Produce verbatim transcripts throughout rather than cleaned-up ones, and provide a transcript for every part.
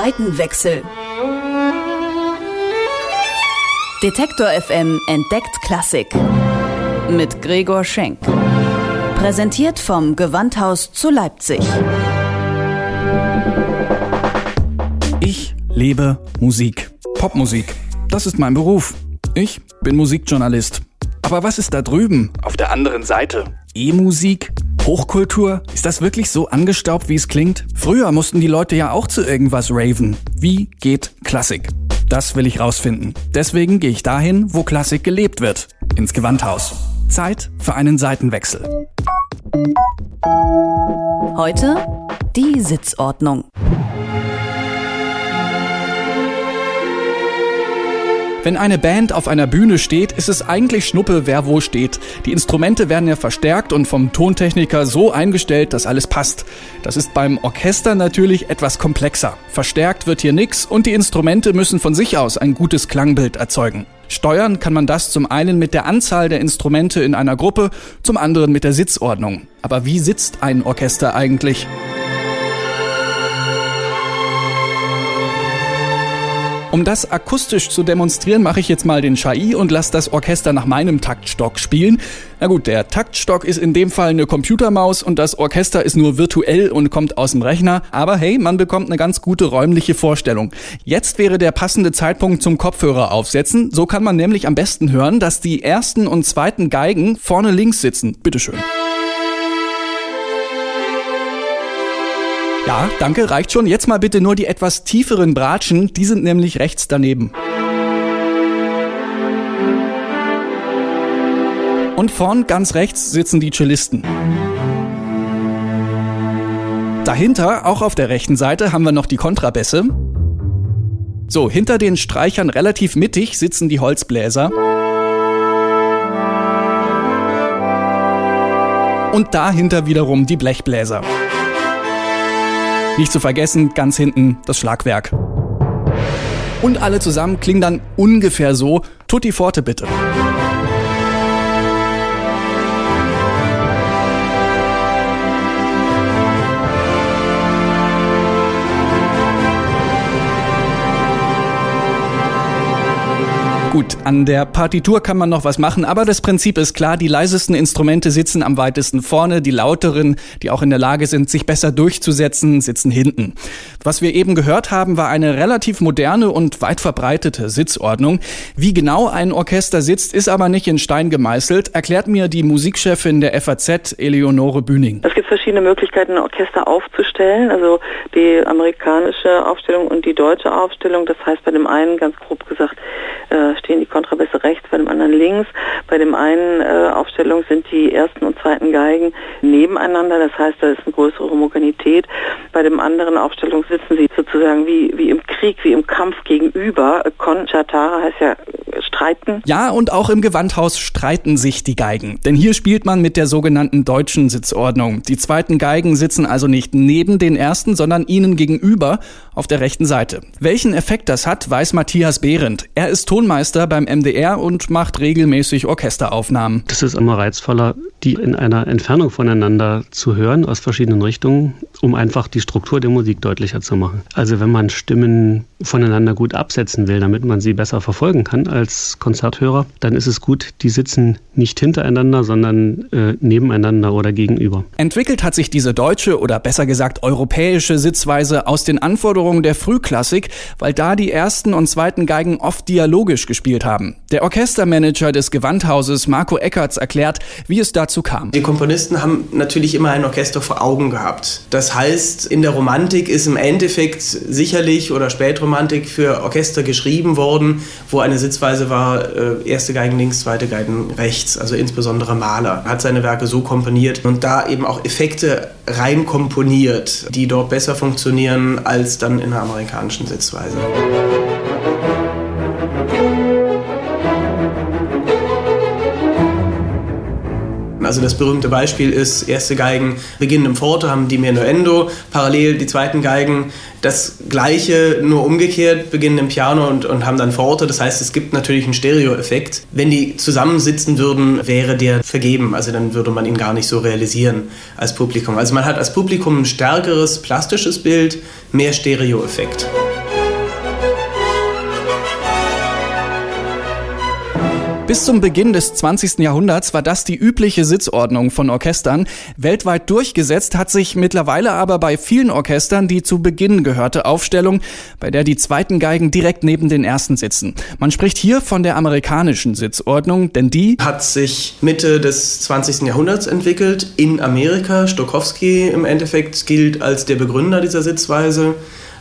Seitenwechsel. Detektor F M entdeckt Klassik mit Gregor Schenk. Präsentiert vom Gewandhaus zu Leipzig. Ich lebe Musik. Popmusik. Das ist mein Beruf. Ich bin Musikjournalist. Aber was ist da drüben? Auf der anderen Seite. E-Musik? Hochkultur? Ist das wirklich so angestaubt, wie es klingt? Früher mussten die Leute ja auch zu irgendwas raven. Wie geht Klassik? Das will ich rausfinden. Deswegen gehe ich dahin, wo Klassik gelebt wird. Ins Gewandhaus. Zeit für einen Seitenwechsel. Heute die Sitzordnung. Wenn eine Band auf einer Bühne steht, ist es eigentlich Schnuppe, wer wo steht. Die Instrumente werden ja verstärkt und vom Tontechniker so eingestellt, dass alles passt. Das ist beim Orchester natürlich etwas komplexer. Verstärkt wird hier nix und die Instrumente müssen von sich aus ein gutes Klangbild erzeugen. Steuern kann man das zum einen mit der Anzahl der Instrumente in einer Gruppe, zum anderen mit der Sitzordnung. Aber wie sitzt ein Orchester eigentlich? Um das akustisch zu demonstrieren, mache ich jetzt mal den Chai und lasse das Orchester nach meinem Taktstock spielen. Na gut, der Taktstock ist in dem Fall eine Computermaus und das Orchester ist nur virtuell und kommt aus dem Rechner. Aber hey, man bekommt eine ganz gute räumliche Vorstellung. Jetzt wäre der passende Zeitpunkt zum Kopfhörer aufsetzen. So kann man nämlich am besten hören, dass die ersten und zweiten Geigen vorne links sitzen. Bitteschön. Ja, danke, reicht schon. Jetzt mal bitte nur die etwas tieferen Bratschen, die sind nämlich rechts daneben. Und vorn ganz rechts sitzen die Cellisten. Dahinter, auch auf der rechten Seite, haben wir noch die Kontrabässe. So, hinter den Streichern relativ mittig sitzen die Holzbläser. Und dahinter wiederum die Blechbläser. Nicht zu vergessen, ganz hinten das Schlagwerk. Und alle zusammen klingen dann ungefähr so. Tutti forte bitte. Gut, an der Partitur kann man noch was machen, aber das Prinzip ist klar, die leisesten Instrumente sitzen am weitesten vorne, die lauteren, die auch in der Lage sind, sich besser durchzusetzen, sitzen hinten. Was wir eben gehört haben, war eine relativ moderne und weit verbreitete Sitzordnung. Wie genau ein Orchester sitzt, ist aber nicht in Stein gemeißelt, erklärt mir die Musikchefin der F A Z, Eleonore Bühning. Es gibt verschiedene Möglichkeiten, ein Orchester aufzustellen, also die amerikanische Aufstellung und die deutsche Aufstellung. Das heißt, bei dem einen, ganz grob gesagt, äh, stehen die Kontrabässe rechts, bei dem anderen links. Bei dem einen äh, Aufstellung sind die ersten und zweiten Geigen nebeneinander, das heißt, da ist eine größere Homogenität. Bei dem anderen Aufstellung sitzen sie sozusagen wie, wie im Krieg, wie im Kampf gegenüber. Koncertare heißt ja streiten. Ja, und auch im Gewandhaus streiten sich die Geigen. Denn hier spielt man mit der sogenannten deutschen Sitzordnung. Die zweiten Geigen sitzen also nicht neben den ersten, sondern ihnen gegenüber auf der rechten Seite. Welchen Effekt das hat, weiß Matthias Behrendt. Er ist Tonmeister beim M D R und macht regelmäßig Orchesteraufnahmen. Das ist immer reizvoller, die in einer Entfernung voneinander zu hören, aus verschiedenen Richtungen, um einfach die Struktur der Musik deutlicher zu machen. Also wenn man Stimmen voneinander gut absetzen will, damit man sie besser verfolgen kann als Konzerthörer, dann ist es gut, die sitzen nicht hintereinander, sondern äh, nebeneinander oder gegenüber. Entwickelt hat sich diese deutsche oder besser gesagt europäische Sitzweise aus den Anforderungen der Frühklassik, weil da die ersten und zweiten Geigen oft dialogisch gespielt haben. Der Orchestermanager des Gewandhauses, Marco Eckertz, erklärt, wie es dazu kam. Die Komponisten haben natürlich immer ein Orchester vor Augen gehabt. Das heißt, in der Romantik ist im Endeffekt sicherlich oder Spätromantik für Orchester geschrieben worden, wo eine Sitzweise war, äh, erste Geigen links, zweite Geigen rechts, also insbesondere Mahler. Hat seine Werke so komponiert und da eben auch Effekte rein komponiert, die dort besser funktionieren als dann in der amerikanischen Sitzweise. Also das berühmte Beispiel ist, erste Geigen beginnen im Forte, haben Diminuendo, parallel die zweiten Geigen das Gleiche, nur umgekehrt, beginnen im Piano und, und haben dann Forte. Das heißt, es gibt natürlich einen Stereo-Effekt. Wenn die zusammensitzen würden, wäre der vergeben. Also dann würde man ihn gar nicht so realisieren als Publikum. Also man hat als Publikum ein stärkeres plastisches Bild, mehr Stereo-Effekt. Bis zum Beginn des zwanzigsten Jahrhunderts war das die übliche Sitzordnung von Orchestern. Weltweit durchgesetzt hat sich mittlerweile aber bei vielen Orchestern die zu Beginn gehörte Aufstellung, bei der die zweiten Geigen direkt neben den ersten sitzen. Man spricht hier von der amerikanischen Sitzordnung, denn die hat sich Mitte des zwanzigsten Jahrhunderts entwickelt in Amerika. Stokowski im Endeffekt gilt als der Begründer dieser Sitzweise.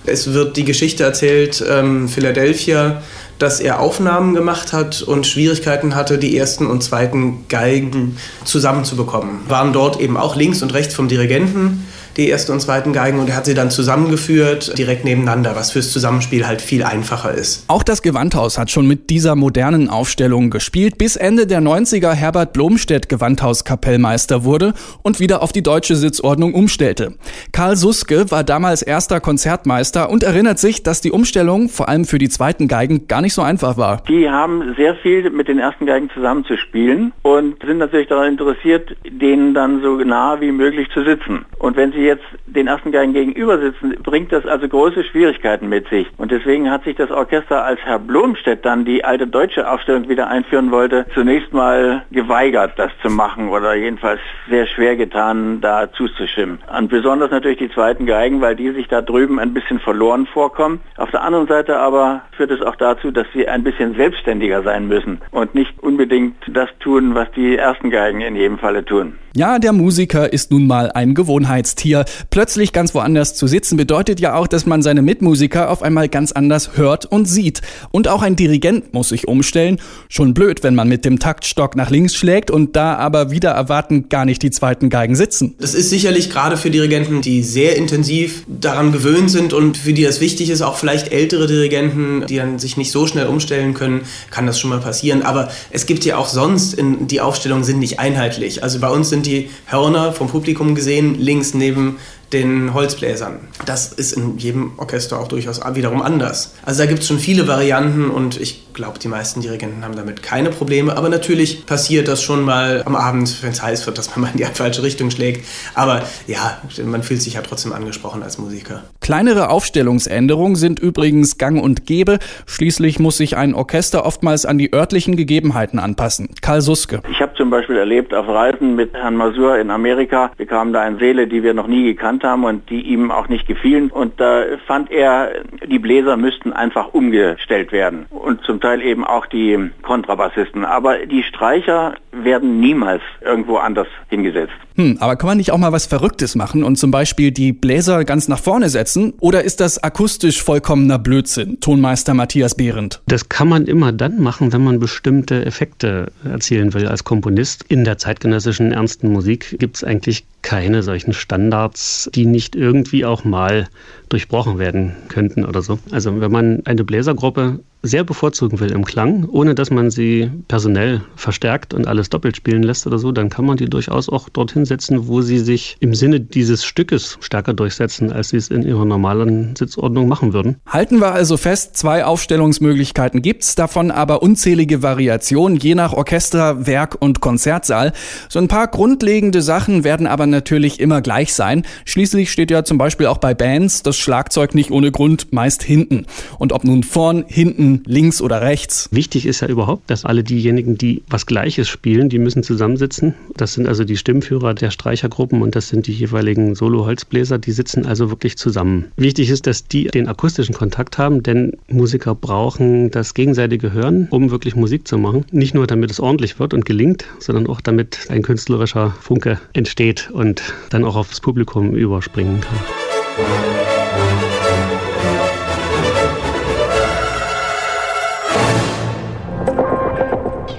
Es wird die Geschichte erzählt, ähm, Philadelphia, dass er Aufnahmen gemacht hat und Schwierigkeiten hatte, die ersten und zweiten Geigen zusammenzubekommen. Waren dort eben auch links und rechts vom Dirigenten die ersten und zweiten Geigen und er hat sie dann zusammengeführt, direkt nebeneinander, was fürs Zusammenspiel halt viel einfacher ist. Auch das Gewandhaus hat schon mit dieser modernen Aufstellung gespielt, bis Ende der neunziger Herbert Blomstedt Gewandhauskapellmeister wurde und wieder auf die deutsche Sitzordnung umstellte. Karl Suske war damals erster Konzertmeister und erinnert sich, dass die Umstellung vor allem für die zweiten Geigen gar nicht so einfach war. Die haben sehr viel mit den ersten Geigen zusammenzuspielen und sind natürlich daran interessiert, denen dann so nah wie möglich zu sitzen. Und wenn sie jetzt den ersten Geigen gegenüber sitzen, bringt das also große Schwierigkeiten mit sich. Und deswegen hat sich das Orchester, als Herr Blomstedt dann die alte deutsche Aufstellung wieder einführen wollte, zunächst mal geweigert, das zu machen oder jedenfalls sehr schwer getan, da zuzustimmen. Und besonders natürlich die zweiten Geigen, weil die sich da drüben ein bisschen verloren vorkommen. Auf der anderen Seite aber führt es auch dazu, dass sie ein bisschen selbstständiger sein müssen und nicht unbedingt das tun, was die ersten Geigen in jedem Falle tun. Ja, der Musiker ist nun mal ein Gewohnheitstier. Plötzlich ganz woanders zu sitzen bedeutet ja auch, dass man seine Mitmusiker auf einmal ganz anders hört und sieht. Und auch ein Dirigent muss sich umstellen. Schon blöd, wenn man mit dem Taktstock nach links schlägt und da aber wieder erwartend gar nicht die zweiten Geigen sitzen. Das ist sicherlich gerade für Dirigenten, die sehr intensiv daran gewöhnt sind und für die das wichtig ist, auch vielleicht ältere Dirigenten, die dann sich nicht so schnell umstellen können, kann das schon mal passieren. Aber es gibt ja auch sonst, in, die Aufstellungen sind nicht einheitlich. Also bei uns sind die Hörner vom Publikum gesehen links neben den Holzbläsern. Das ist in jedem Orchester auch durchaus wiederum anders. Also da gibt es schon viele Varianten und ich glaube, die meisten Dirigenten haben damit keine Probleme. Aber natürlich passiert das schon mal am Abend, wenn es heiß wird, dass man mal in die falsche Richtung schlägt. Aber ja, man fühlt sich ja trotzdem angesprochen als Musiker. Kleinere Aufstellungsänderungen sind übrigens gang und gäbe. Schließlich muss sich ein Orchester oftmals an die örtlichen Gegebenheiten anpassen. Karl Suske. Ich habe zum Beispiel erlebt, auf Reisen mit Herrn Masur in Amerika, wir kamen da in Seele, die wir noch nie gekannt haben und die ihm auch nicht gefielen. Und da fand er, die Bläser müssten einfach umgestellt werden. Und zum Teil eben auch die Kontrabassisten. Aber die Streicher werden niemals irgendwo anders hingesetzt. Hm, aber kann man nicht auch mal was Verrücktes machen und zum Beispiel die Bläser ganz nach vorne setzen? Oder ist das akustisch vollkommener Blödsinn? Tonmeister Matthias Behrendt. Das kann man immer dann machen, wenn man bestimmte Effekte erzielen will als Komponist. In der zeitgenössischen ernsten Musik gibt es eigentlich keine solchen Standards, die nicht irgendwie auch mal durchbrochen werden könnten oder so. Also wenn man eine Bläsergruppe sehr bevorzugen will im Klang, ohne dass man sie personell verstärkt und alles doppelt spielen lässt oder so, dann kann man die durchaus auch dorthin setzen, wo sie sich im Sinne dieses Stückes stärker durchsetzen, als sie es in ihrer normalen Sitzordnung machen würden. Halten wir also fest, zwei Aufstellungsmöglichkeiten gibt's, davon aber unzählige Variationen, je nach Orchester, Werk und Konzertsaal. So ein paar grundlegende Sachen werden aber natürlich immer gleich sein. Schließlich steht ja zum Beispiel auch bei Bands das Schlagzeug nicht ohne Grund meist hinten. Und ob nun vorn, hinten, links oder rechts. Wichtig ist ja überhaupt, dass alle diejenigen, die was Gleiches spielen, die müssen zusammensitzen. Das sind also die Stimmführer der Streichergruppen und das sind die jeweiligen Solo-Holzbläser, die sitzen also wirklich zusammen. Wichtig ist, dass die den akustischen Kontakt haben, denn Musiker brauchen das gegenseitige Hören, um wirklich Musik zu machen. Nicht nur, damit es ordentlich wird und gelingt, sondern auch, damit ein künstlerischer Funke entsteht und dann auch aufs Publikum überspringen kann.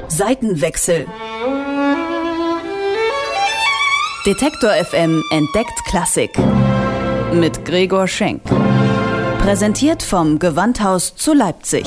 Seitenwechsel. Detektor F M entdeckt Klassik mit Gregor Schenk. Präsentiert vom Gewandhaus zu Leipzig.